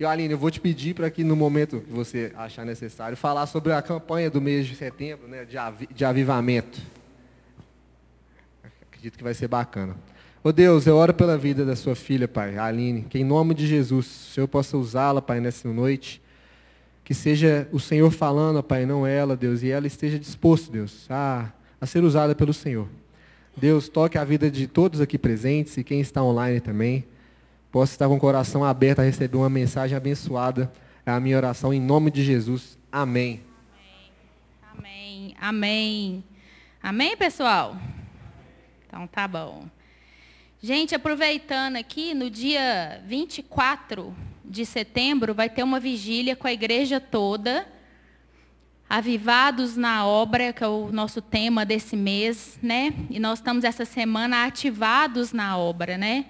E Aline, eu vou te pedir para que no momento que você achar necessário, falar sobre a campanha do mês de setembro, né, de avivamento. Acredito que vai ser bacana. Ô Deus, eu oro pela vida da sua filha, Pai, Aline, que em nome de Jesus, o Senhor possa usá-la, Pai, nessa noite. Que seja o Senhor falando, Pai, não ela, Deus, e ela esteja disposta, Deus, a ser usada pelo Senhor. Deus, toque a vida de todos aqui presentes e quem está online também. Posso estar com o coração aberto a receber uma mensagem abençoada. É a minha oração em nome de Jesus. Amém. Amém. Amém. Amém, amém, pessoal? Então tá bom. Gente, aproveitando aqui, no dia 24... de setembro, vai ter uma vigília com a igreja toda, Avivados na Obra, que é o nosso tema desse mês, né? E nós estamos essa semana ativados na obra, né?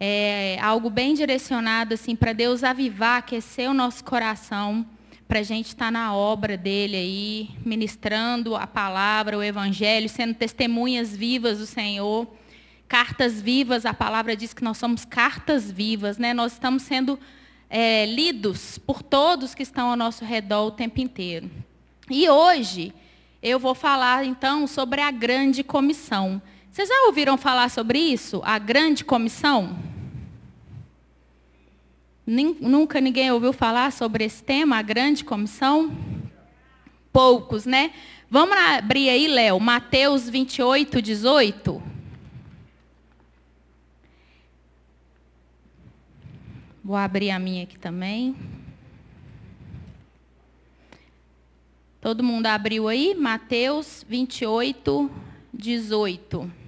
É algo bem direcionado, assim, para Deus avivar, aquecer o nosso coração, para a gente estar na obra dele aí, ministrando a palavra, o evangelho, sendo testemunhas vivas do Senhor. Cartas vivas, a palavra diz que nós somos cartas vivas, né? Nós estamos sendo lidos por todos que estão ao nosso redor o tempo inteiro. E hoje eu vou falar então sobre a grande comissão. Vocês já ouviram falar sobre isso? A grande comissão? Nunca ninguém ouviu falar sobre esse tema, a grande comissão? Poucos, né? Vamos abrir aí, Léo, Mateus 28, 18. Vou abrir a minha aqui também. Todo mundo abriu aí? Mateus 28, 18.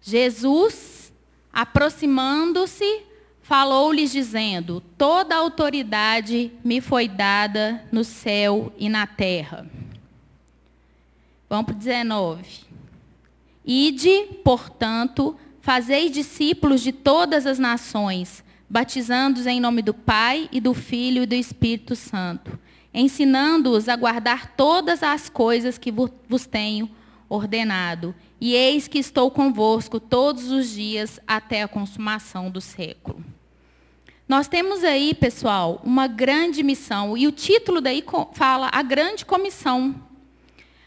Jesus, aproximando-se, falou-lhes dizendo: toda a autoridade me foi dada no céu e na terra. Vamos para o 19. Ide, portanto, fazei discípulos de todas as nações, batizando-os em nome do Pai e do Filho e do Espírito Santo, ensinando-os a guardar todas as coisas que vos tenho ordenado. E eis que estou convosco todos os dias até a consumação do século. Nós temos aí, pessoal, uma grande missão. E o título daí fala a grande comissão.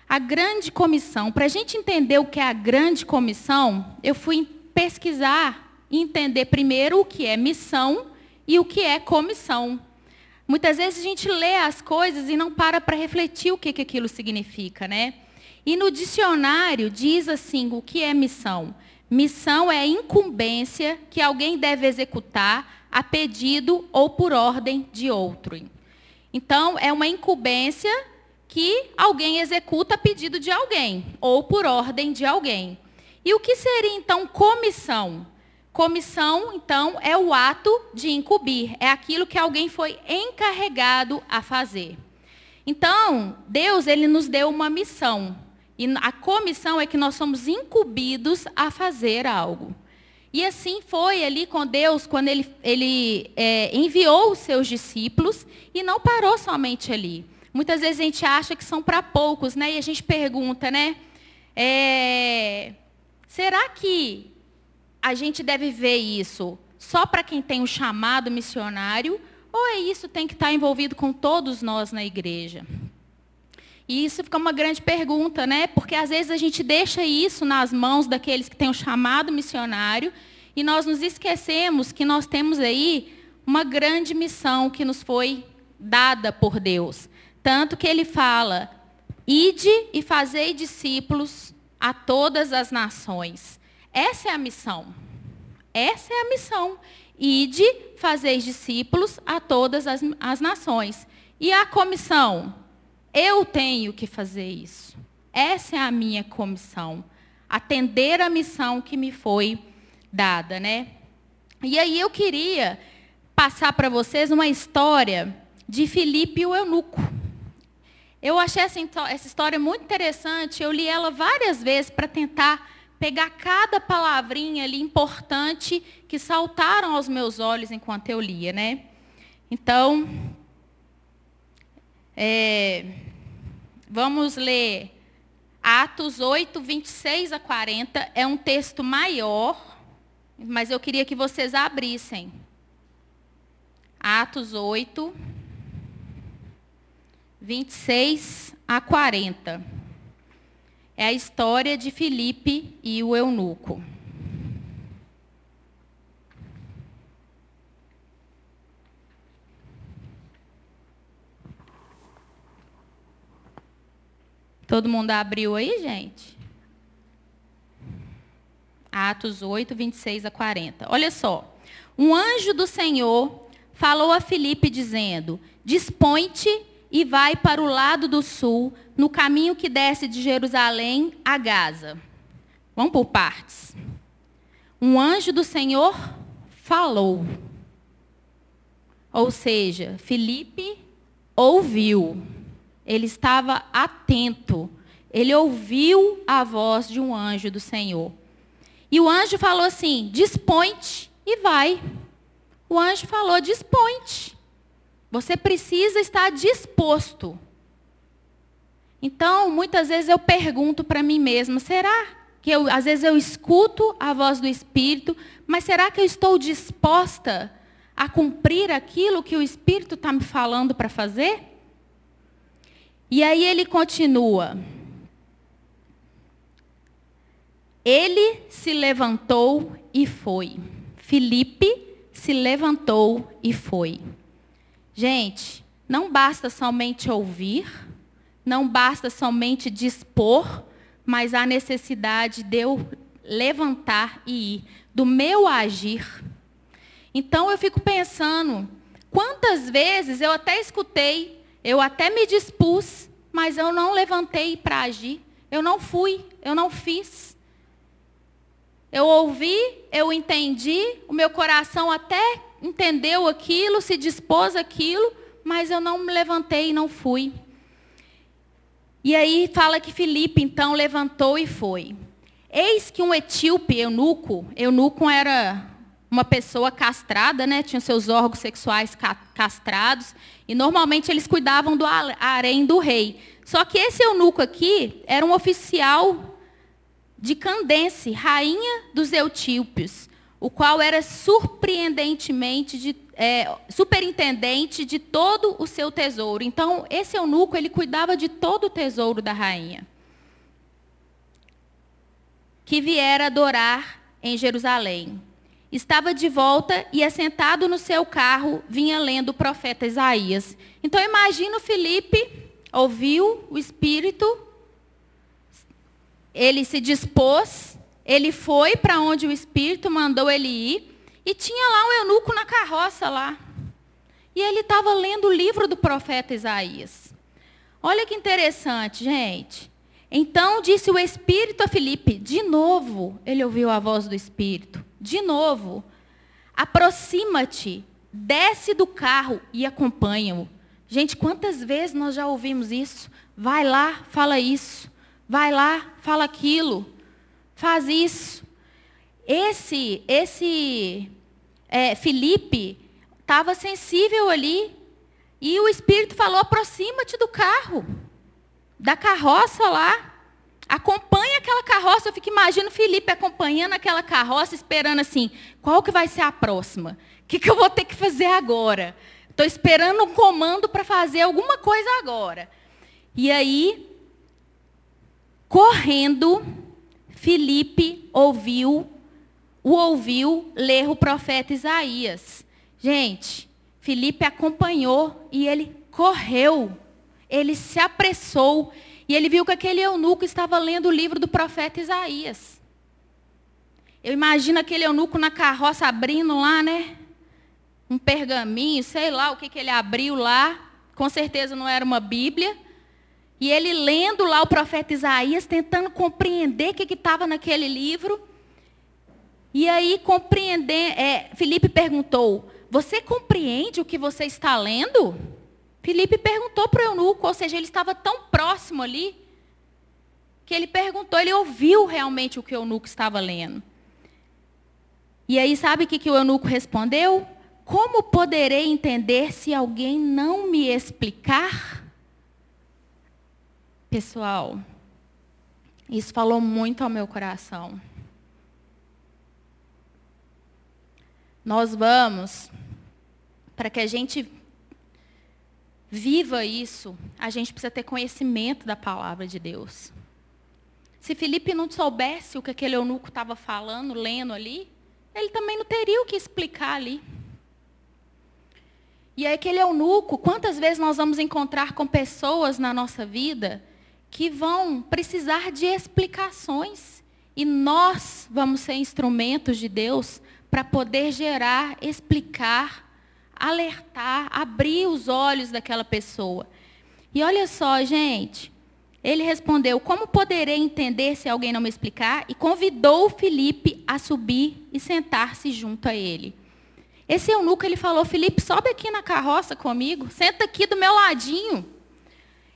A grande comissão, para a gente entender o que é a grande comissão, eu fui pesquisar e entender primeiro o que é missão e o que é comissão. Muitas vezes a gente lê as coisas e não para refletir o que aquilo significa, né? E no dicionário diz assim, o que é missão? Missão é a incumbência que alguém deve executar a pedido ou por ordem de outro. Então, é uma incumbência que alguém executa a pedido de alguém, ou por ordem de alguém. E o que seria, então, comissão? Comissão, então, é o ato de incumbir, é aquilo que alguém foi encarregado a fazer. Então, Deus, ele nos deu uma missão, e a comissão é que nós somos incumbidos a fazer algo. E assim foi ali com Deus, quando ele enviou os seus discípulos, e não parou somente ali. Muitas vezes a gente acha que são para poucos, né? E a gente pergunta, né? Será que a gente deve ver isso só para quem tem um chamado missionário? Ou é isso tem que estar envolvido com todos nós na igreja? E isso fica uma grande pergunta, né? Porque às vezes a gente deixa isso nas mãos daqueles que têm um chamado missionário e nós nos esquecemos que nós temos aí uma grande missão que nos foi dada por Deus. Tanto que ele fala, ide e fazei discípulos a todas as nações. Essa é a missão. Essa é a missão. Ide, fazei discípulos a todas as nações. E a comissão? Eu tenho que fazer isso. Essa é a minha comissão. Atender a missão que me foi dada, né? E aí eu queria passar para vocês uma história de Filipe, o eunuco. Eu achei essa história muito interessante, eu li ela várias vezes para tentar pegar cada palavrinha ali importante que saltaram aos meus olhos enquanto eu lia, né? Então, vamos ler Atos 8, 26 a 40, é um texto maior, mas eu queria que vocês abrissem. Atos 8, 26 a 40. É a história de Filipe e o eunuco. Todo mundo abriu aí, gente? Atos 8, 26 a 40. Olha só. Um anjo do Senhor falou a Filipe dizendo: dispõe-te e vai para o lado do sul, no caminho que desce de Jerusalém a Gaza. Vamos por partes. Um anjo do Senhor falou. Ou seja, Filipe ouviu. Ele estava atento. Ele ouviu a voz de um anjo do Senhor. E o anjo falou assim: dispõe-te e vai. O anjo falou: dispõe-te. Você precisa estar disposto. Então, muitas vezes eu pergunto para mim mesma: será que às vezes eu escuto a voz do Espírito, mas será que eu estou disposta a cumprir aquilo que o Espírito está me falando para fazer? E aí ele continua. Ele se levantou e foi. Filipe se levantou e foi. Gente, não basta somente ouvir, não basta somente dispor, mas há necessidade de eu levantar e ir, do meu agir. Então eu fico pensando, quantas vezes eu até escutei, eu até me dispus, mas eu não levantei para agir. Eu não fui, eu não fiz. Eu ouvi, eu entendi, o meu coração até entendeu aquilo, se dispôs aquilo, mas eu não me levantei e não fui. E aí fala que Filipe, então, levantou e foi. Eis que um etíope, eunuco era uma pessoa castrada, né? Tinha seus órgãos sexuais castrados, e normalmente eles cuidavam do harém do rei. Só que esse eunuco aqui era um oficial de Candace, rainha dos Eutípios, o qual era superintendente de todo o seu tesouro. Então, esse eunuco, ele cuidava de todo o tesouro da rainha, que viera adorar em Jerusalém. Estava de volta e, assentado no seu carro, vinha lendo o profeta Isaías. Então, imagina o Filipe, ouviu o Espírito, ele se dispôs, ele foi para onde o Espírito mandou ele ir, e tinha lá um eunuco na carroça lá. E ele estava lendo o livro do profeta Isaías. Olha que interessante, gente. Então, disse o Espírito a Filipe, de novo ele ouviu a voz do Espírito. De novo, aproxima-te, desce do carro e acompanha-o. Gente, quantas vezes nós já ouvimos isso? Vai lá, fala isso. Vai lá, fala aquilo. Faz isso. Esse Filipe estava sensível ali e o Espírito falou, aproxima-te do carro, da carroça lá. Acompanha aquela carroça, eu fico imaginando Filipe acompanhando aquela carroça, esperando assim, qual que vai ser a próxima? O que eu vou ter que fazer agora? Estou esperando um comando para fazer alguma coisa agora. E aí, correndo, Filipe ouviu ler o profeta Isaías. Gente, Filipe acompanhou e ele correu, ele se apressou. E ele viu que aquele eunuco estava lendo o livro do profeta Isaías. Eu imagino aquele eunuco na carroça abrindo lá, né? Um pergaminho, sei lá o que ele abriu lá. Com certeza não era uma Bíblia. E ele lendo lá o profeta Isaías, tentando compreender o que estava naquele livro. E aí, Filipe perguntou, você compreende o que você está lendo? Filipe perguntou para o eunuco, ou seja, ele estava tão próximo ali, que ele perguntou, ele ouviu realmente o que o eunuco estava lendo. E aí, sabe o que o eunuco respondeu? Como poderei entender se alguém não me explicar? Pessoal, isso falou muito ao meu coração. nós vamos, para que a gente viva isso, a gente precisa ter conhecimento da palavra de Deus. Se Filipe não soubesse o que aquele eunuco estava falando, lendo ali, ele também não teria o que explicar ali. E aí aquele eunuco, quantas vezes nós vamos encontrar com pessoas na nossa vida que vão precisar de explicações, e nós vamos ser instrumentos de Deus para poder gerar, explicar, alertar, abrir os olhos daquela pessoa. E olha só, gente, ele respondeu: como poderei entender se alguém não me explicar? E convidou Filipe a subir e sentar-se junto a ele. Esse eunuco, ele falou: Filipe, sobe aqui na carroça comigo, senta aqui do meu ladinho.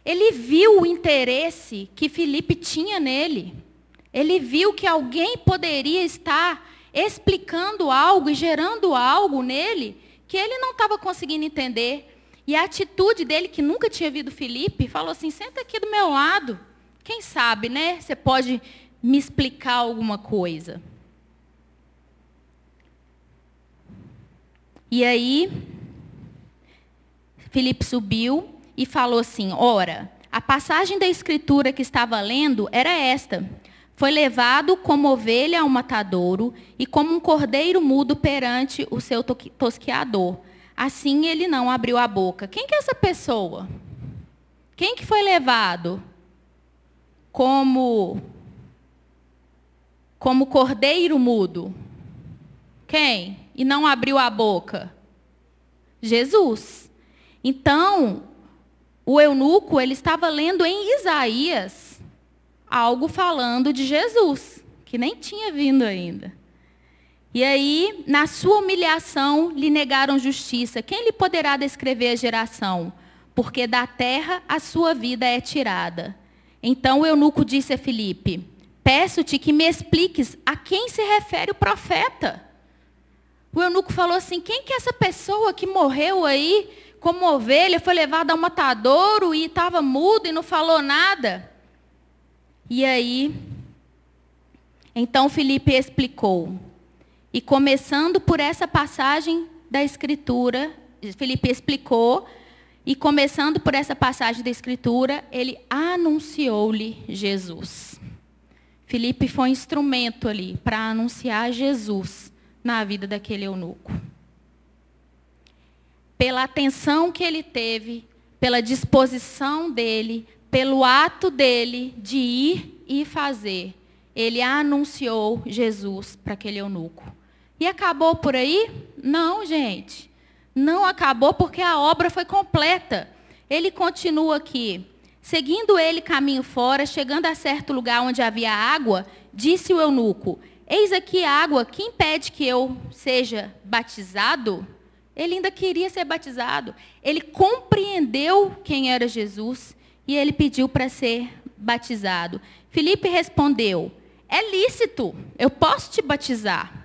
Ele viu o interesse que Filipe tinha nele. Ele viu que alguém poderia estar explicando algo e gerando algo nele que ele não estava conseguindo entender. E a atitude dele, que nunca tinha visto Filipe, falou assim: senta aqui do meu lado. Quem sabe, né? Você pode me explicar alguma coisa. E aí, Filipe subiu e falou assim: ora, a passagem da escritura que estava lendo era esta: foi levado como ovelha ao matadouro e como um cordeiro mudo perante o seu tosqueador. Assim ele não abriu a boca. Quem que é essa pessoa? Quem que foi levado como cordeiro mudo? Quem? E não abriu a boca? Jesus. Então, o eunuco, ele estava lendo em Isaías algo falando de Jesus, que nem tinha vindo ainda. E aí, na sua humilhação, lhe negaram justiça. Quem lhe poderá descrever a geração? Porque da terra a sua vida é tirada. Então o eunuco disse a Filipe: peço-te que me expliques a quem se refere o profeta. O eunuco falou assim: quem que é essa pessoa que morreu aí como ovelha, foi levada ao matadouro e estava mudo e não falou nada? E aí, então Filipe explicou. E começando por essa passagem da Escritura, Filipe explicou, e começando por essa passagem da Escritura, ele anunciou-lhe Jesus. Filipe foi um instrumento ali para anunciar Jesus na vida daquele eunuco. Pela atenção que ele teve, pela disposição dele, pelo ato dele de ir e fazer, ele anunciou Jesus para aquele eunuco. E acabou por aí? Não, gente. Não acabou, porque a obra foi completa. Ele continua aqui. Seguindo ele caminho fora, chegando a certo lugar onde havia água, disse o eunuco: eis aqui a água, que impede que eu seja batizado? Ele ainda queria ser batizado. Ele compreendeu quem era Jesus e ele pediu para ser batizado. Filipe respondeu: é lícito, eu posso te batizar,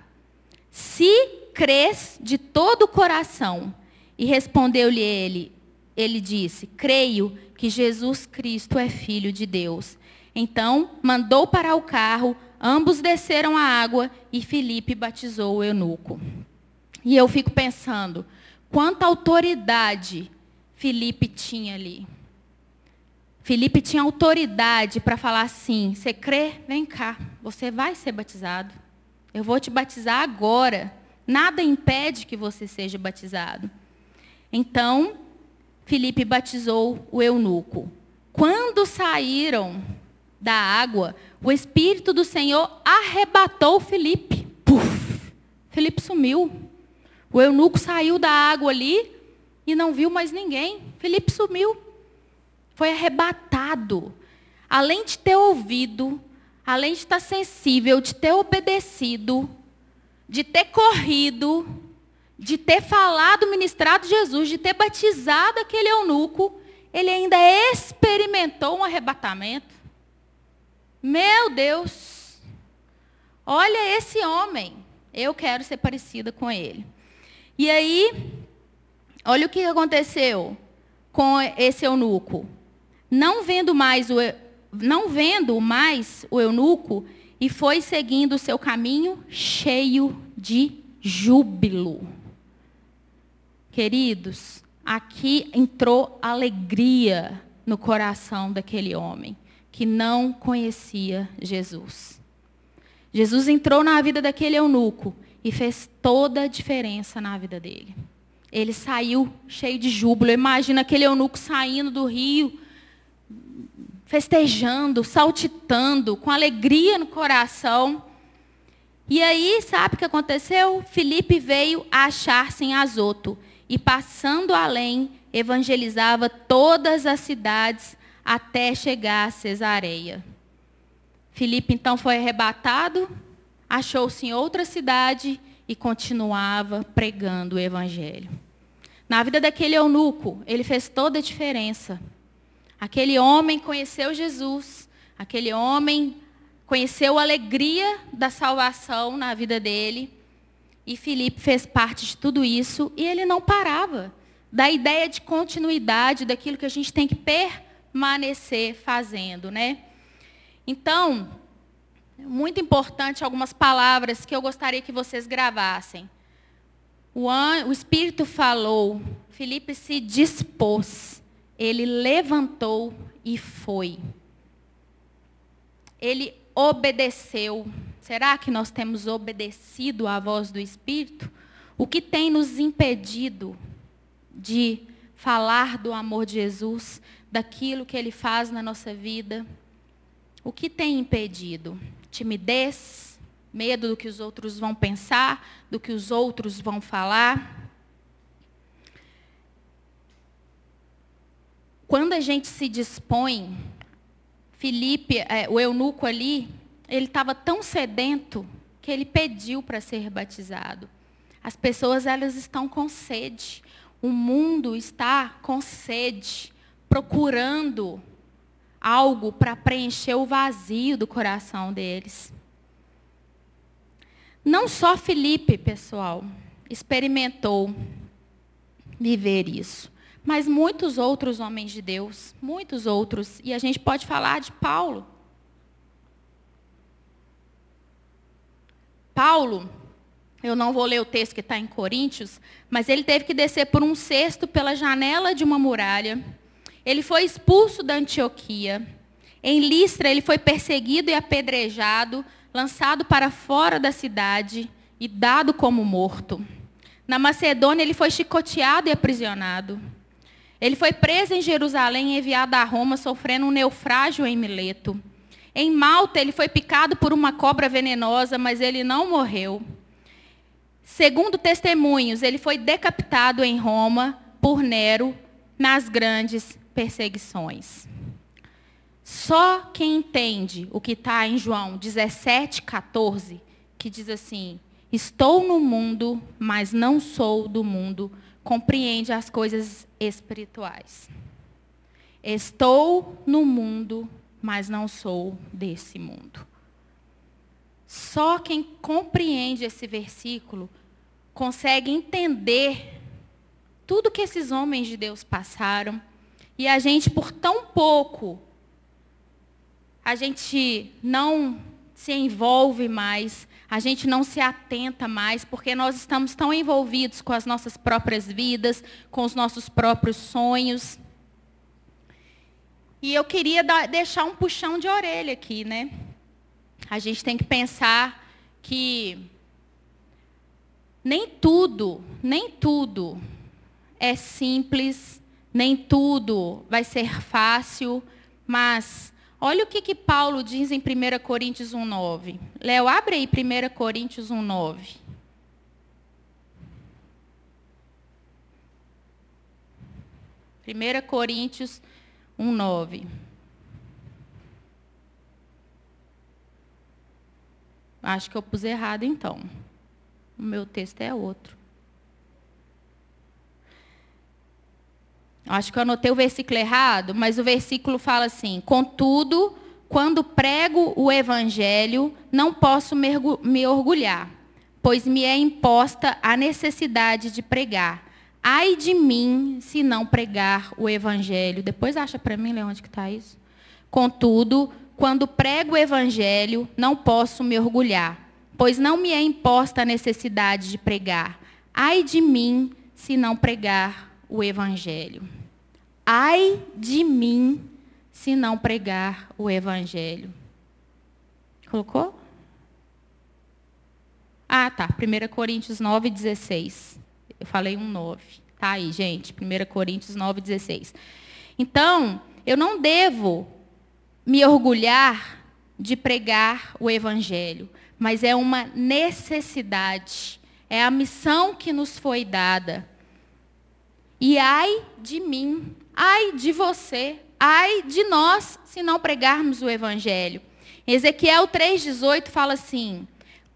se crês de todo o coração. E respondeu-lhe ele disse: creio que Jesus Cristo é Filho de Deus. Então, mandou parar o carro, ambos desceram a água e Filipe batizou o eunuco. E eu fico pensando, quanta autoridade Filipe tinha ali. Filipe tinha autoridade para falar assim: você crê? Vem cá, você vai ser batizado. Eu vou te batizar agora. Nada impede que você seja batizado. Então, Filipe batizou o eunuco. Quando saíram da água, o Espírito do Senhor arrebatou Filipe. Puf! Filipe sumiu. O eunuco saiu da água ali e não viu mais ninguém. Filipe sumiu. Foi arrebatado. Além de ter ouvido, além de estar sensível, de ter obedecido, de ter corrido, de ter falado, ministrado Jesus, de ter batizado aquele eunuco, ele ainda experimentou um arrebatamento. Meu Deus! Olha esse homem. Eu quero ser parecida com ele. E aí, olha o que aconteceu com esse eunuco. Não vendo mais o eunuco, e foi seguindo o seu caminho cheio de júbilo. Queridos, aqui entrou alegria no coração daquele homem que não conhecia Jesus. Jesus entrou na vida daquele eunuco e fez toda a diferença na vida dele. Ele saiu cheio de júbilo. Imagina aquele eunuco saindo do rio, festejando, saltitando, com alegria no coração. E aí, sabe o que aconteceu? Filipe veio a achar-se em Azoto e, passando além, evangelizava todas as cidades até chegar a Cesareia. Filipe, então, foi arrebatado, achou-se em outra cidade e continuava pregando o evangelho. Na vida daquele eunuco, ele fez toda a diferença. Aquele homem conheceu Jesus, aquele homem conheceu a alegria da salvação na vida dele, e Filipe fez parte de tudo isso, e ele não parava da ideia de continuidade, daquilo que a gente tem que permanecer fazendo, né? Então, muito importante algumas palavras que eu gostaria que vocês gravassem. O Espírito falou, Filipe se dispôs, ele levantou e foi. Ele obedeceu. Será que nós temos obedecido à voz do Espírito? O que tem nos impedido de falar do amor de Jesus, daquilo que ele faz na nossa vida? O que tem impedido? Timidez, medo do que os outros vão pensar, do que os outros vão falar. Quando a gente se dispõe, o eunuco ali, ele estava tão sedento que ele pediu para ser batizado. As pessoas, elas estão com sede. O mundo está com sede, procurando algo para preencher o vazio do coração deles. Não só Filipe, pessoal, experimentou viver isso, mas muitos outros homens de Deus, muitos outros, e a gente pode falar de Paulo. Paulo, eu não vou ler o texto que está em Coríntios, mas ele teve que descer por um cesto pela janela de uma muralha. Ele foi expulso da Antioquia. Em Listra, ele foi perseguido e apedrejado, lançado para fora da cidade e dado como morto. Na Macedônia, ele foi chicoteado e aprisionado. Ele foi preso em Jerusalém e enviado a Roma, sofrendo um naufrágio em Mileto. Em Malta, ele foi picado por uma cobra venenosa, mas ele não morreu. Segundo testemunhos, ele foi decapitado em Roma por Nero, nas grandes perseguições. Só quem entende o que está em João 17:14, que diz assim: estou no mundo, mas não sou do mundo, compreende as coisas espirituais. Estou no mundo, mas não sou desse mundo. Só quem compreende esse versículo consegue entender tudo que esses homens de Deus passaram. E a gente, por tão pouco, a gente não se envolve mais, a gente não se atenta mais, porque nós estamos tão envolvidos com as nossas próprias vidas, com os nossos próprios sonhos. E eu queria deixar um puxão de orelha aqui, né? A gente tem que pensar que nem tudo é simples. Nem tudo vai ser fácil, mas olha o que Paulo diz em 1 Coríntios 1:9. Léo, abre aí 1 Coríntios 1:9. Acho que eu pus errado, então. O meu texto é outro. Acho que eu anotei o versículo errado, mas o versículo fala assim: contudo, quando prego o evangelho, não posso me orgulhar, pois me é imposta a necessidade de pregar. Ai de mim, se não pregar o evangelho. Depois acha para mim, Léo, onde que está isso? Contudo, quando prego o evangelho, não posso me orgulhar, pois não me é imposta a necessidade de pregar. Ai de mim, se não pregar o Evangelho. Ai de mim, se não pregar o Evangelho. Colocou? Ah, tá. 1 Coríntios 9:16. Eu falei 9. Tá aí, gente. 1 Coríntios 9:16. Então, eu não devo me orgulhar de pregar o Evangelho, mas é uma necessidade. É a missão que nos foi dada. E ai de mim, ai de você, ai de nós, se não pregarmos o Evangelho. Ezequiel 3:18 fala assim,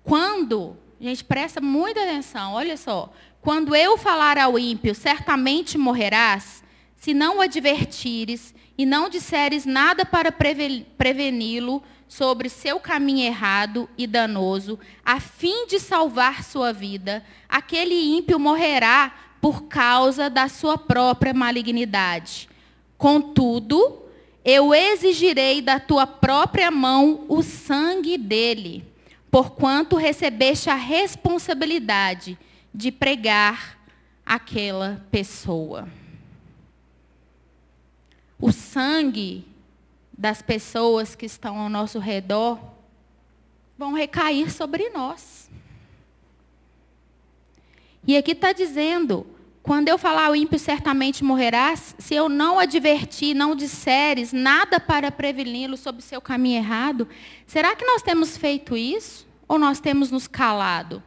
quando, gente, presta muita atenção, olha só, quando eu falar ao ímpio, certamente morrerás, se não o advertires e não disseres nada para preveni-lo sobre seu caminho errado e danoso, a fim de salvar sua vida, aquele ímpio morrerá por causa da sua própria malignidade. Contudo, eu exigirei da tua própria mão o sangue dele, porquanto recebeste a responsabilidade de pregar aquela pessoa. O sangue das pessoas que estão ao nosso redor vão recair sobre nós. E aqui está dizendo, quando eu falar ao ímpio, certamente morrerás, se eu não advertir, não disseres nada para preveni-lo sobre o seu caminho errado, será que nós temos feito isso? Ou nós temos nos calado?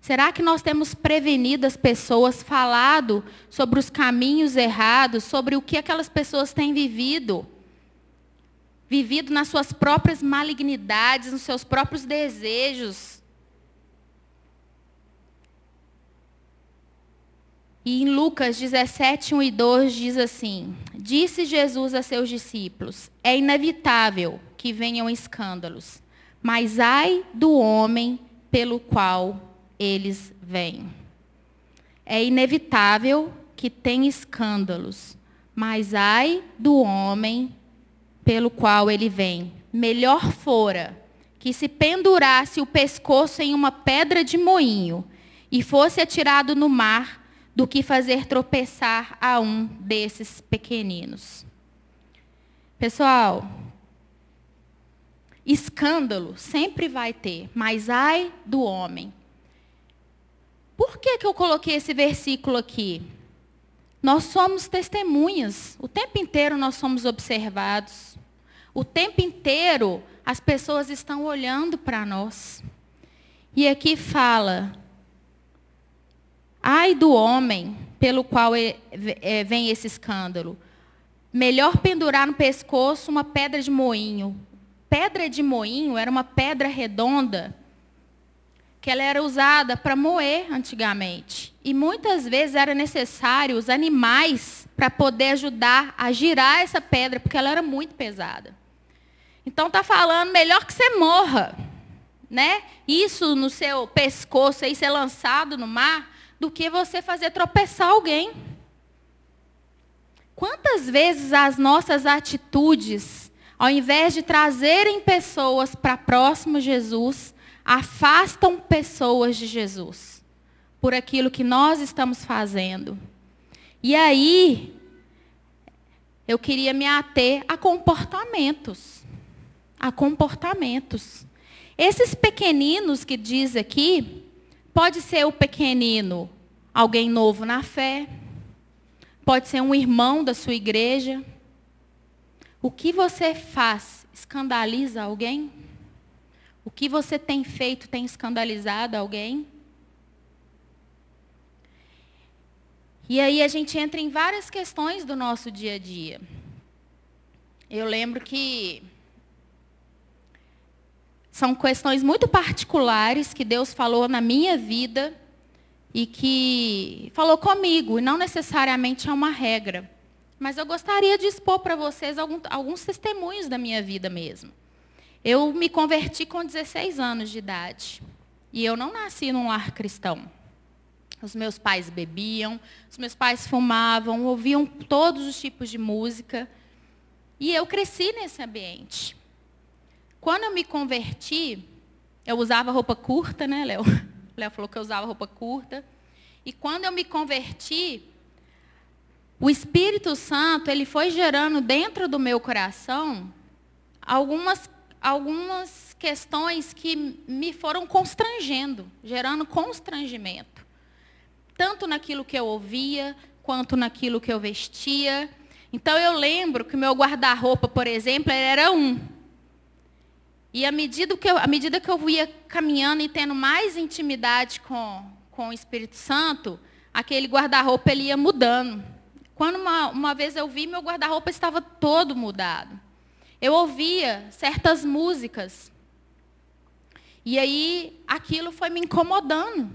Será que nós temos prevenido as pessoas, falado sobre os caminhos errados, sobre o que aquelas pessoas têm vivido? Vivido nas suas próprias malignidades, nos seus próprios desejos. E em Lucas 17:1-2 diz assim, disse Jesus a seus discípulos, é inevitável que venham escândalos, mas ai do homem pelo qual eles vêm. É inevitável que tenha escândalos, mas ai do homem pelo qual ele vem. Melhor fora que se pendurasse o pescoço em uma pedra de moinho e fosse atirado no mar, do que fazer tropeçar a um desses pequeninos. Pessoal, escândalo sempre vai ter, mas ai do homem. Por que que eu coloquei esse versículo aqui? Nós somos testemunhas, o tempo inteiro nós somos observados, o tempo inteiro as pessoas estão olhando para nós. E aqui fala, ai do homem pelo qual vem esse escândalo. Melhor pendurar no pescoço uma pedra de moinho. Pedra de moinho era uma pedra redonda que ela era usada para moer antigamente. E muitas vezes era necessário os animais para poder ajudar a girar essa pedra, porque ela era muito pesada. Então está falando, melhor que você morra, né? Isso no seu pescoço aí ser lançado no mar, do que você fazer tropeçar alguém. Quantas vezes as nossas atitudes, ao invés de trazerem pessoas para próximo de Jesus, afastam pessoas de Jesus, por aquilo que nós estamos fazendo. E aí, eu queria me ater a comportamentos. A comportamentos. Esses pequeninos que diz aqui, pode ser o pequenino, alguém novo na fé. Pode ser um irmão da sua igreja. O que você faz escandaliza alguém? O que você tem feito tem escandalizado alguém? E aí a gente entra em várias questões do nosso dia a dia. Eu lembro que são questões muito particulares que Deus falou na minha vida e que falou comigo, e não necessariamente é uma regra. Mas eu gostaria de expor para vocês alguns testemunhos da minha vida mesmo. Eu me converti com 16 anos de idade e eu não nasci num lar cristão. Os meus pais bebiam, os meus pais fumavam, ouviam todos os tipos de música e eu cresci nesse ambiente. Quando eu me converti, Eu usava roupa curta, né, Léo? Léo falou que eu usava roupa curta. E quando eu me converti, o Espírito Santo, ele foi gerando dentro do meu coração algumas questões que me foram constrangendo, gerando constrangimento. Tanto naquilo que eu ouvia, quanto naquilo que eu vestia. Então, eu lembro que o meu guarda-roupa, por exemplo, era um. E à medida que eu ia caminhando e tendo mais intimidade com o Espírito Santo, aquele guarda-roupa ele ia mudando. Quando uma vez eu vi, meu guarda-roupa estava todo mudado. Eu ouvia certas músicas. E aí, aquilo foi me incomodando.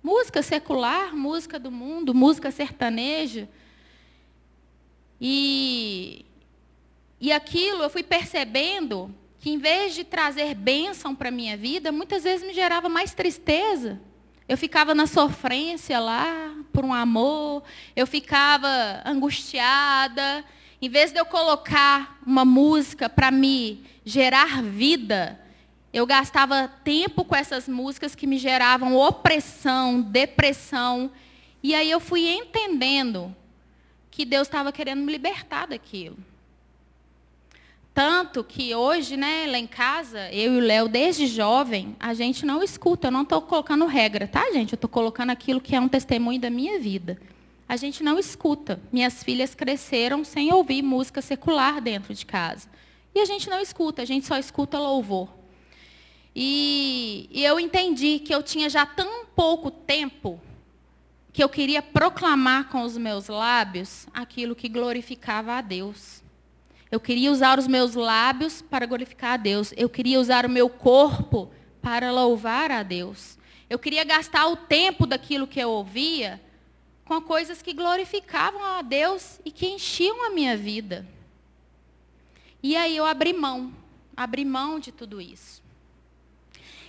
Música secular, música do mundo, música sertaneja. E aquilo eu fui percebendo que, em vez de trazer bênção para a minha vida, muitas vezes me gerava mais tristeza. Eu ficava na sofrência lá, por um amor, eu ficava angustiada. Em vez de eu colocar uma música para me gerar vida, eu gastava tempo com essas músicas que me geravam opressão, depressão. E aí eu fui entendendo que Deus estava querendo me libertar daquilo. Tanto que hoje, né, lá em casa, eu e o Léo, desde jovem, a gente não escuta. Eu não estou colocando regra, tá, gente? Eu estou colocando aquilo que é um testemunho da minha vida. A gente não escuta. Minhas filhas cresceram sem ouvir música secular dentro de casa. E a gente não escuta, a gente só escuta louvor. E eu entendi que eu tinha já tão pouco tempo que eu queria proclamar com os meus lábios aquilo que glorificava a Deus. Eu queria usar os meus lábios para glorificar a Deus. Eu queria usar o meu corpo para louvar a Deus. Eu queria gastar o tempo daquilo que eu ouvia com coisas que glorificavam a Deus e que enchiam a minha vida. E aí eu abri mão de tudo isso.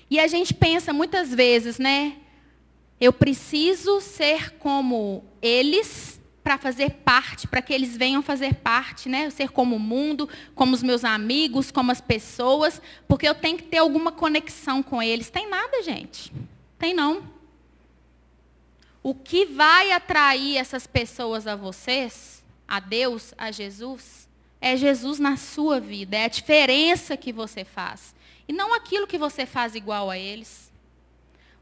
E a gente pensa muitas vezes, né? Eu preciso ser como eles, para fazer parte, para que eles venham fazer parte, né? Ser como o mundo, como os meus amigos, como as pessoas, porque eu tenho que ter alguma conexão com eles. Tem nada, gente. Tem não. O que vai atrair essas pessoas a vocês, a Deus, a Jesus, é Jesus na sua vida, é a diferença que você faz. E não aquilo que você faz igual a eles.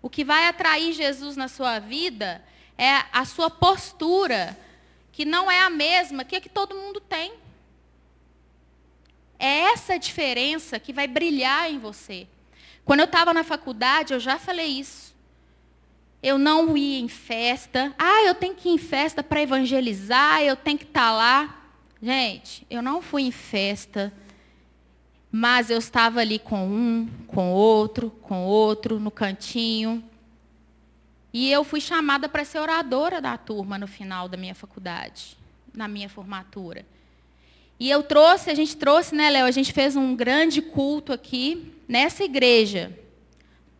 O que vai atrair Jesus na sua vida é a sua postura, que não é a mesma que a que todo mundo tem. É essa diferença que vai brilhar em você. Quando eu estava na faculdade, eu já falei isso. Eu não ia em festa. Ah, eu tenho que ir em festa para evangelizar, eu tenho que estar lá. Gente, eu não fui em festa, mas eu estava ali com um, com outro, no cantinho. E eu fui chamada para ser oradora da turma no final da minha faculdade, na minha formatura. E a gente trouxe, né, Léo? A gente fez um grande culto aqui, nessa igreja.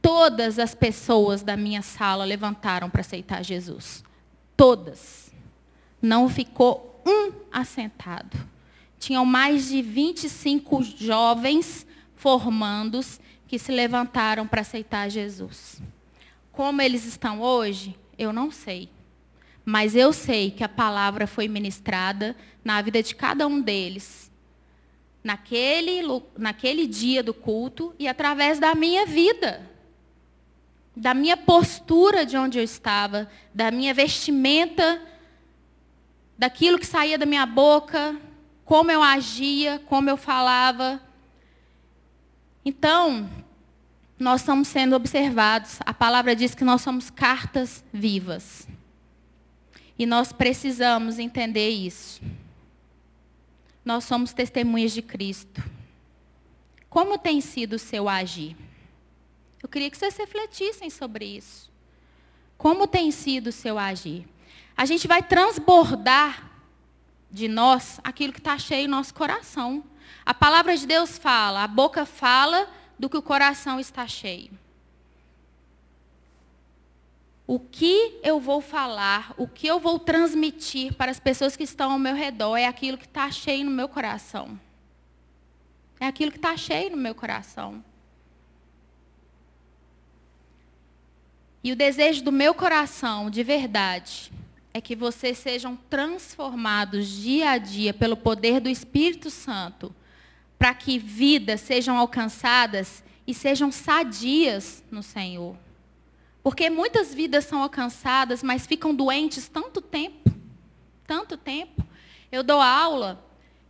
Todas as pessoas da minha sala levantaram para aceitar Jesus. Todas. Não ficou um assentado. Tinham mais de 25 jovens formandos que se levantaram para aceitar Jesus. Como eles estão hoje, eu não sei. Mas eu sei que a palavra foi ministrada na vida de cada um deles. Naquele dia do culto e através da minha vida. Da minha postura de onde eu estava, da minha vestimenta, daquilo que saía da minha boca, como eu agia, como eu falava. Então, nós estamos sendo observados. A palavra diz que nós somos cartas vivas. E nós precisamos entender isso. Nós somos testemunhas de Cristo. Como tem sido o seu agir? Eu queria que vocês refletissem sobre isso. Como tem sido o seu agir? A gente vai transbordar de nós aquilo que está cheio no nosso coração. A palavra de Deus fala, a boca fala do que o coração está cheio. O que eu vou falar, o que eu vou transmitir para as pessoas que estão ao meu redor é aquilo que está cheio no meu coração. É aquilo que está cheio no meu coração. E o desejo do meu coração, de verdade, é que vocês sejam transformados dia a dia pelo poder do Espírito Santo, para que vidas sejam alcançadas e sejam sadias no Senhor. Porque muitas vidas são alcançadas, mas ficam doentes tanto tempo, tanto tempo. Eu dou aula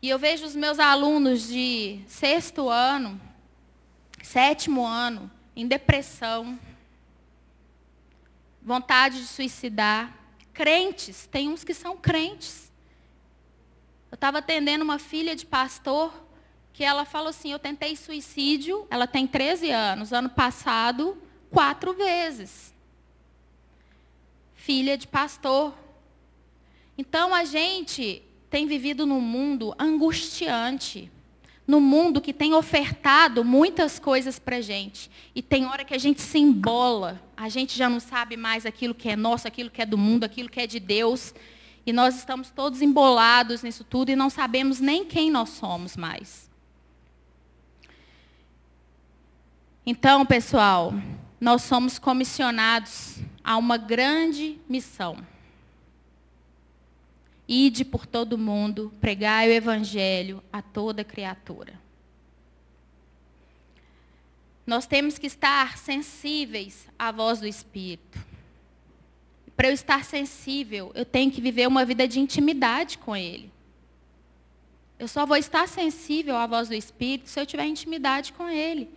e eu vejo os meus alunos de 6º ano, 7º ano, em depressão, vontade de suicidar. Crentes, tem uns que são crentes. Eu estava atendendo uma filha de pastor, que ela falou assim, eu tentei suicídio, ela tem 13 anos, ano passado, 4 vezes. Filha de pastor. Então, a gente tem vivido num mundo angustiante, num mundo que tem ofertado muitas coisas para a gente. E tem hora que a gente se embola, a gente já não sabe mais aquilo que é nosso, aquilo que é do mundo, aquilo que é de Deus. E nós estamos todos embolados nisso tudo e não sabemos nem quem nós somos mais. Então, pessoal, nós somos comissionados a uma grande missão. Ide por todo mundo, pregai o evangelho a toda criatura. Nós temos que estar sensíveis à voz do Espírito. Para eu estar sensível, eu tenho que viver uma vida de intimidade com Ele. Eu só vou estar sensível à voz do Espírito se eu tiver intimidade com Ele.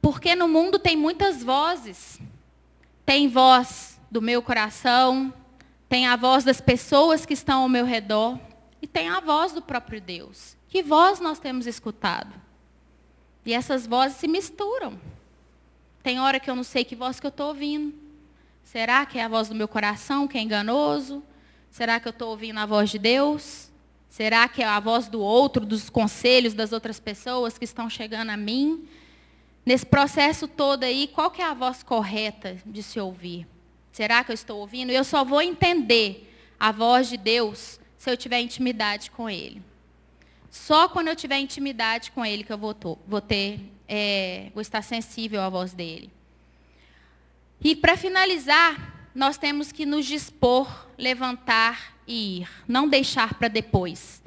Porque no mundo tem muitas vozes. Tem voz do meu coração, tem a voz das pessoas que estão ao meu redor e tem a voz do próprio Deus. Que voz nós temos escutado? E essas vozes se misturam. Tem hora que eu não sei que voz que eu estou ouvindo. Será que é a voz do meu coração que é enganoso? Será que eu estou ouvindo a voz de Deus? Será que é a voz do outro, dos conselhos das outras pessoas que estão chegando a mim? Nesse processo todo aí, qual que é a voz correta de se ouvir? Será que eu estou ouvindo? Eu só vou entender a voz de Deus se eu tiver intimidade com Ele. Só quando eu tiver intimidade com Ele que eu vou estar sensível à voz dEle. E para finalizar, nós temos que nos dispor, levantar e ir. Não deixar para depois.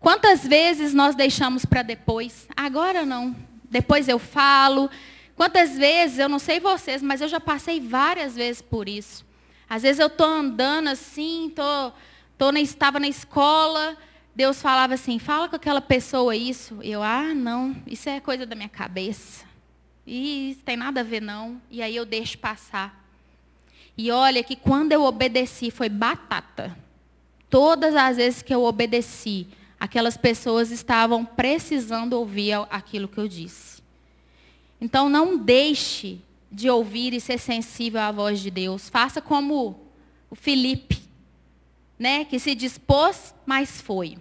Quantas vezes nós deixamos para depois? Agora não. Depois eu falo. Quantas vezes, eu não sei vocês, mas eu já passei várias vezes por isso. Às vezes eu estou andando assim, estava na escola, Deus falava assim, fala com aquela pessoa isso. Eu, não, isso é coisa da minha cabeça. E tem nada a ver não, e aí eu deixo passar. E olha que quando eu obedeci foi batata. Todas as vezes que eu obedeci, aquelas pessoas estavam precisando ouvir aquilo que eu disse. Então não deixe de ouvir e ser sensível à voz de Deus. Faça como o Filipe, né, que se dispôs, mas foi.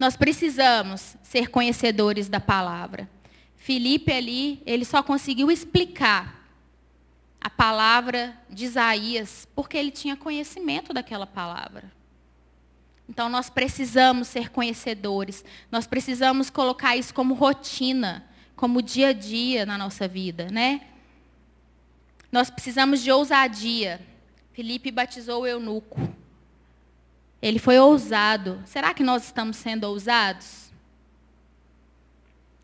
Nós precisamos ser conhecedores da palavra. Filipe ali, ele só conseguiu explicar a palavra de Isaías, porque ele tinha conhecimento daquela palavra. Então, nós precisamos ser conhecedores, nós precisamos colocar isso como rotina, como dia a dia na nossa vida, né? Nós precisamos de ousadia. Filipe batizou o eunuco. Ele foi ousado. Será que nós estamos sendo ousados?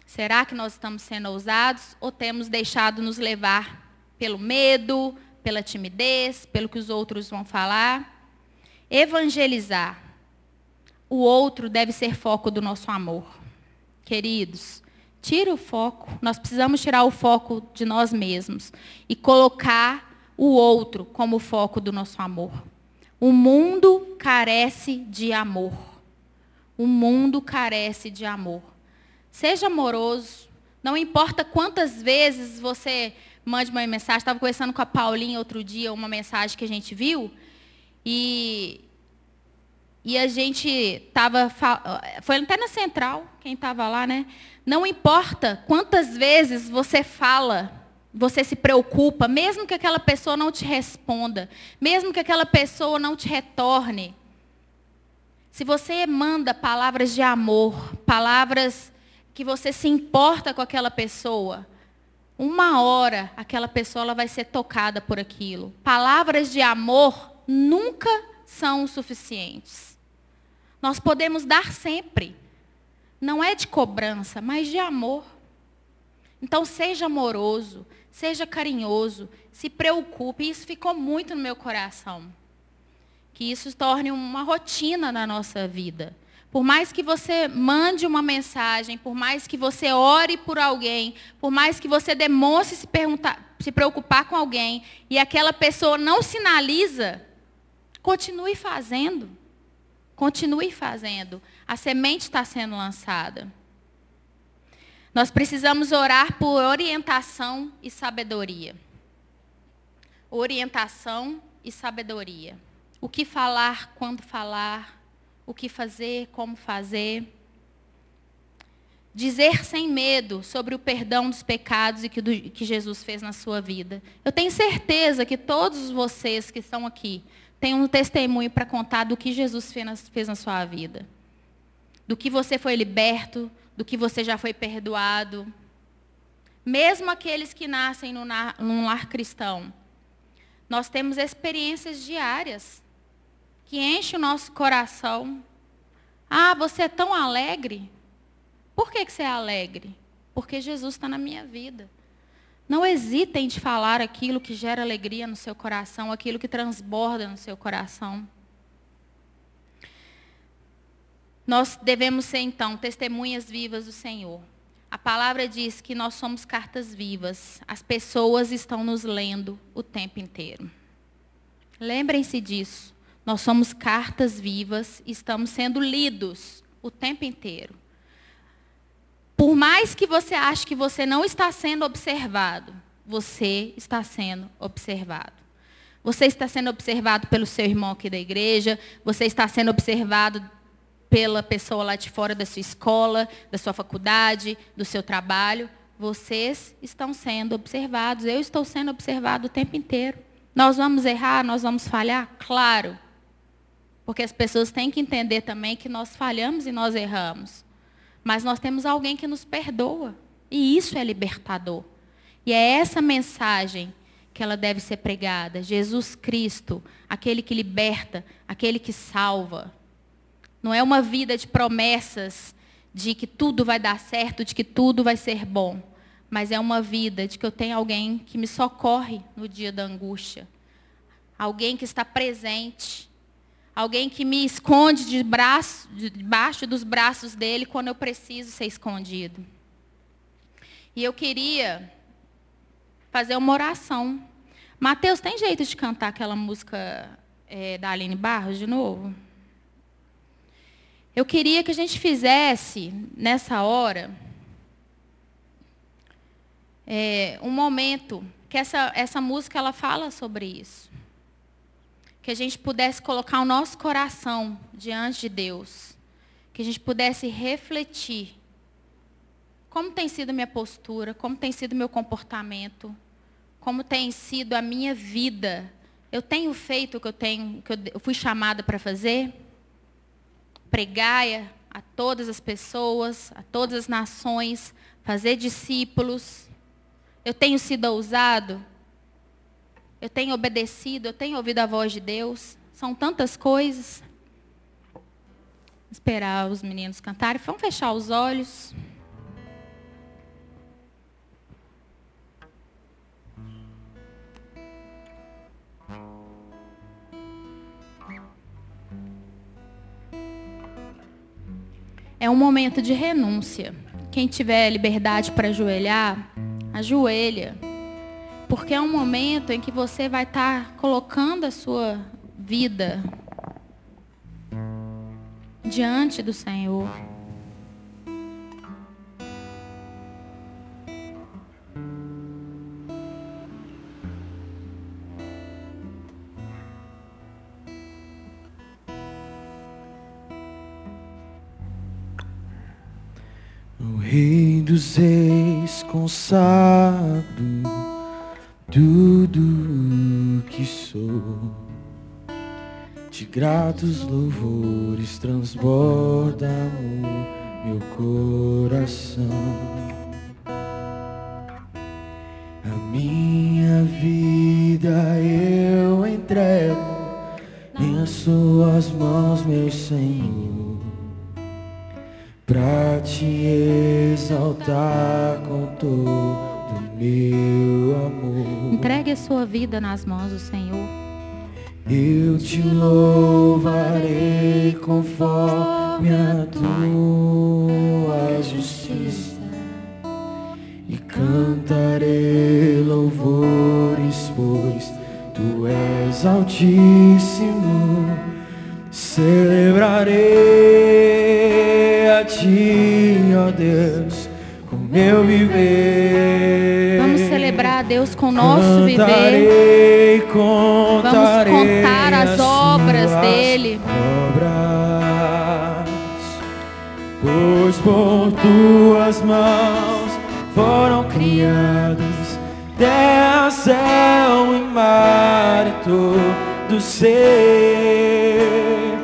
Será que nós estamos sendo ousados ou temos deixado nos levar pelo medo, pela timidez, pelo que os outros vão falar? Evangelizar. O outro deve ser foco do nosso amor. Queridos, tira o foco. Nós precisamos tirar o foco de nós mesmos e colocar o outro como foco do nosso amor. O mundo carece de amor. O mundo carece de amor. Seja amoroso, não importa quantas vezes você mande uma mensagem. Estava conversando com a Paulinha outro dia, uma mensagem que a gente viu, e a gente estava, foi até na central, quem estava lá, né? Não importa quantas vezes você fala, você se preocupa, mesmo que aquela pessoa não te responda, mesmo que aquela pessoa não te retorne. Se você manda palavras de amor, palavras que você se importa com aquela pessoa, Uma hora, aquela pessoa ela vai ser tocada por aquilo. Palavras de amor nunca são suficientes. Nós podemos dar sempre. Não é de cobrança, mas de amor. Então, seja amoroso, seja carinhoso, se preocupe. Isso ficou muito no meu coração. Que isso se torne uma rotina na nossa vida. Por mais que você mande uma mensagem, por mais que você ore por alguém, por mais que você demonstre se preocupar com alguém, e aquela pessoa não sinaliza, continue fazendo. Continue fazendo. A semente está sendo lançada. Nós precisamos orar por orientação e sabedoria. Orientação e sabedoria. O que falar, quando falar, o que fazer, como fazer. Dizer sem medo sobre o perdão dos pecados e que Jesus fez na sua vida. Eu tenho certeza que todos vocês que estão aqui têm um testemunho para contar do que Jesus fez na sua vida. Do que você foi liberto, do que você já foi perdoado. Mesmo aqueles que nascem num lar cristão, nós temos experiências diárias que enche o nosso coração. Ah, você é tão alegre. Por que você é alegre? Porque Jesus está na minha vida. Não hesite em te falar aquilo que gera alegria no seu coração, aquilo que transborda no seu coração. Nós devemos ser, então, testemunhas vivas do Senhor. A palavra diz que nós somos cartas vivas. As pessoas estão nos lendo o tempo inteiro. Lembrem-se disso. Nós somos cartas vivas e estamos sendo lidos o tempo inteiro. Por mais que você ache que você não está sendo observado, você está sendo observado. Você está sendo observado pelo seu irmão aqui da igreja, você está sendo observado pela pessoa lá de fora da sua escola, da sua faculdade, do seu trabalho. Vocês estão sendo observados, eu estou sendo observado o tempo inteiro. Nós vamos errar, nós vamos falhar? Claro. Porque as pessoas têm que entender também que nós falhamos e nós erramos. Mas nós temos alguém que nos perdoa. E isso é libertador. E é essa mensagem que ela deve ser pregada. Jesus Cristo, aquele que liberta, aquele que salva. Não é uma vida de promessas, de que tudo vai dar certo, de que tudo vai ser bom. Mas é uma vida de que eu tenho alguém que me socorre no dia da angústia. Alguém que está presente. Alguém que me esconde debaixo dos braços dele quando eu preciso ser escondido. E eu queria fazer uma oração. Mateus, tem jeito de cantar aquela música da Aline Barros de novo? Eu queria que a gente fizesse, nessa hora, um momento que essa música ela fala sobre isso. Que a gente pudesse colocar o nosso coração diante de Deus. Que a gente pudesse refletir. Como tem sido minha postura? Como tem sido meu comportamento? Como tem sido a minha vida? Eu tenho feito o que eu fui chamada para fazer? Pregai a todas as pessoas, a todas as nações, fazer discípulos. Eu tenho sido ousado? Eu tenho obedecido, eu tenho ouvido a voz de Deus. São tantas coisas. Vou esperar os meninos cantarem. Vamos fechar os olhos. É um momento de renúncia. Quem tiver liberdade para ajoelhar, ajoelha. Porque é um momento em que você vai estar colocando a sua vida diante do Senhor. O Rei dos Reis consagrado tudo que sou, de gratos louvores transborda o meu coração. Minha vida eu entrego em suas mãos, meu Senhor, pra te exaltar com todo meu amor. Entregue a sua vida nas mãos do Senhor. Eu te louvarei conforme a tua justiça e cantarei louvores, pois tu és altíssimo. Celebrarei a ti, ó Deus, com meu viver. Vamos celebrar a Deus com o nosso viver. Vamos contar as obras dele. Pois por tuas mãos foram criadas terra, céu e mar e todo ser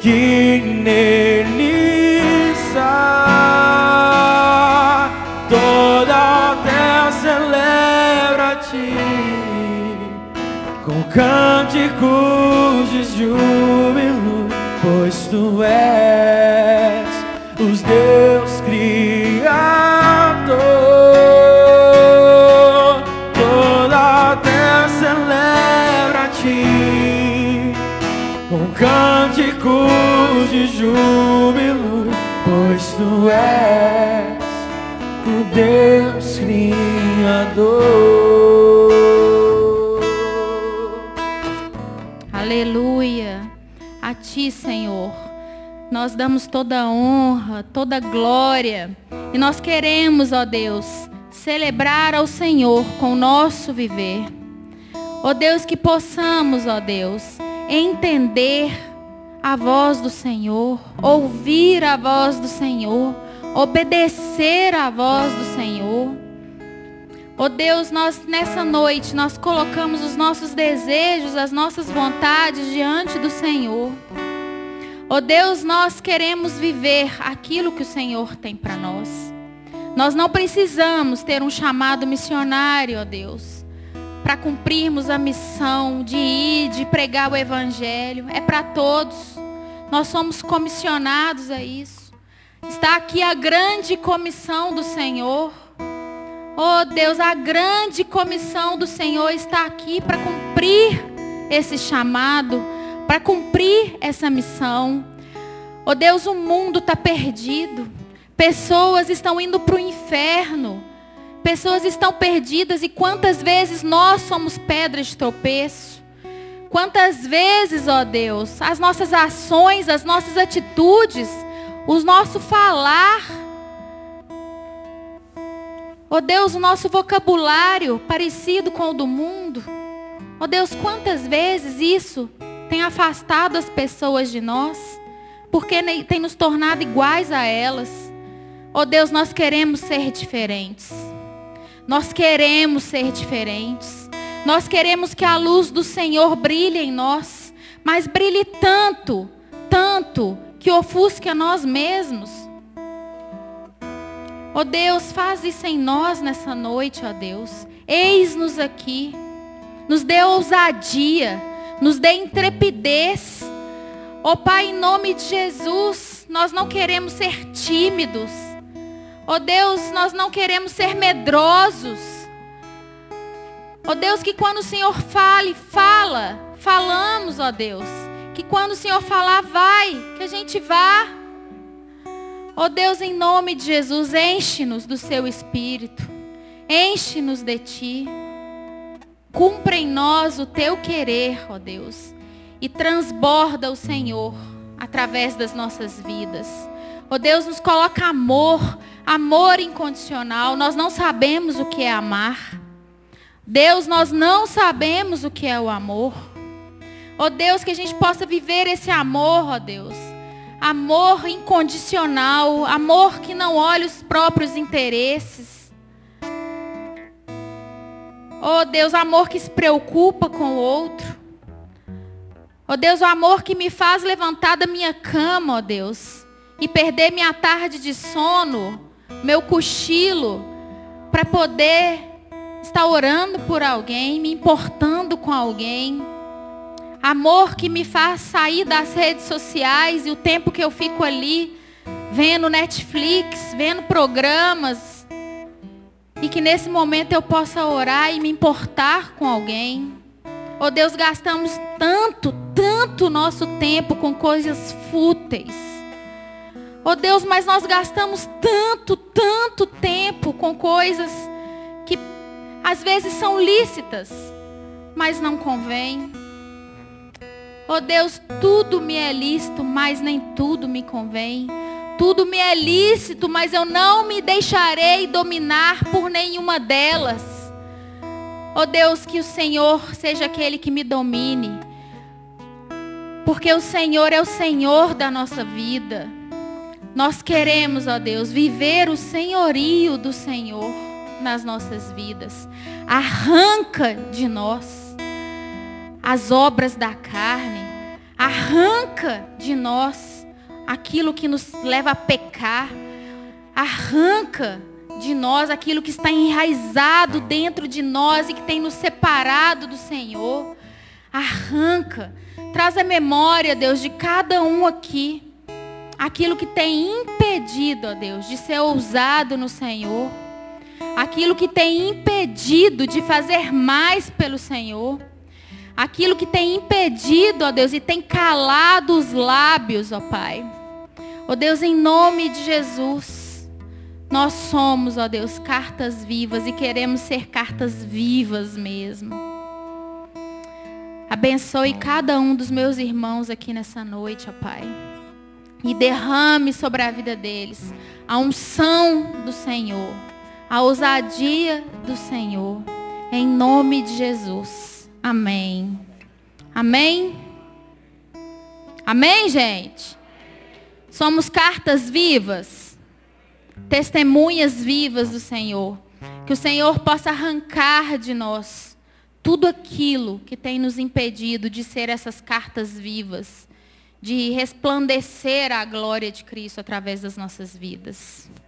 que neles há. Toda a terra celebra a ti com cânticos de júbilo, pois tu és os Deus criador. Cânticos de júbilo, pois tu és o Deus criador. Aleluia. A ti, Senhor, nós damos toda a honra, toda a glória. E nós queremos, ó Deus, celebrar ao Senhor com o nosso viver. Ó Deus, que possamos, ó Deus, entender a voz do Senhor, ouvir a voz do Senhor, obedecer a voz do Senhor. Ó Deus, nós nessa noite, nós colocamos os nossos desejos, as nossas vontades diante do Senhor. Ó Deus, nós queremos viver aquilo que o Senhor tem para nós. Nós não precisamos ter um chamado missionário, ó Deus, para cumprirmos a missão de ir, de pregar o Evangelho. É para todos. Nós somos comissionados a isso. Está aqui a grande comissão do Senhor. Oh Deus, a grande comissão do Senhor está aqui para cumprir esse chamado, para cumprir essa missão. Oh Deus, o mundo está perdido. Pessoas estão indo para o inferno. Pessoas estão perdidas, e quantas vezes nós somos pedra de tropeço. Quantas vezes, ó Deus, as nossas ações, as nossas atitudes, o nosso falar, ó Deus, o nosso vocabulário parecido com o do mundo. Ó Deus, quantas vezes isso tem afastado as pessoas de nós, porque tem nos tornado iguais a elas. Ó Deus, nós queremos ser diferentes. Nós queremos ser diferentes. Nós queremos que a luz do Senhor brilhe em nós, mas brilhe tanto, tanto, que ofusque a nós mesmos. Ó Deus, faz isso em nós nessa noite, ó Deus. Eis-nos aqui. Nos dê ousadia, nos dê intrepidez. Ó Pai, em nome de Jesus, nós não queremos ser tímidos. Ó Deus, nós não queremos ser medrosos. Ó Deus, que quando o Senhor fale, falamos, ó Deus. Que quando o Senhor falar, vai, que a gente vá. Ó Deus, em nome de Jesus, enche-nos do seu Espírito. Enche-nos de ti. Cumpra em nós o teu querer, ó Deus. E transborda o Senhor através das nossas vidas. Ó Deus, nos coloca amor, amor incondicional. Nós não sabemos o que é amar. Deus, nós não sabemos o que é o amor. Ó Deus, que a gente possa viver esse amor, ó Deus. Amor incondicional, amor que não olha os próprios interesses. Ó Deus, amor que se preocupa com o outro. Ó Deus, o amor que me faz levantar da minha cama, ó Deus, e perder minha tarde de sono, meu cochilo, para poder estar orando por alguém, me importando com alguém. Amor que me faz sair das redes sociais e o tempo que eu fico ali, vendo Netflix, vendo programas. E que nesse momento eu possa orar e me importar com alguém. Oh Deus, gastamos tanto nosso tempo com coisas fúteis. Oh Deus, mas nós gastamos tanto tempo com coisas que às vezes são lícitas, mas não convém. Oh Deus, tudo me é lícito, mas nem tudo me convém. Tudo me é lícito, mas eu não me deixarei dominar por nenhuma delas. Oh Deus, que o Senhor seja aquele que me domine. Porque o Senhor é o Senhor da nossa vida. Nós queremos, ó Deus, viver o senhorio do Senhor nas nossas vidas. Arranca de nós as obras da carne. Arranca de nós aquilo que nos leva a pecar. Arranca de nós aquilo que está enraizado dentro de nós e que tem nos separado do Senhor. Arranca. Traz a memória, Deus, de cada um aqui. Aquilo que tem impedido, ó Deus, de ser ousado no Senhor. Aquilo que tem impedido de fazer mais pelo Senhor. Aquilo que tem impedido, ó Deus, e tem calado os lábios, ó Pai. Ó Deus, em nome de Jesus, nós somos, ó Deus, cartas vivas e queremos ser cartas vivas mesmo. Abençoe cada um dos meus irmãos aqui nessa noite, ó Pai. E derrame sobre a vida deles a unção do Senhor, a ousadia do Senhor. Em nome de Jesus. Amém. Amém? Amém, gente? Somos cartas vivas, testemunhas vivas do Senhor. Que o Senhor possa arrancar de nós tudo aquilo que tem nos impedido de ser essas cartas vivas, de resplandecer a glória de Cristo através das nossas vidas.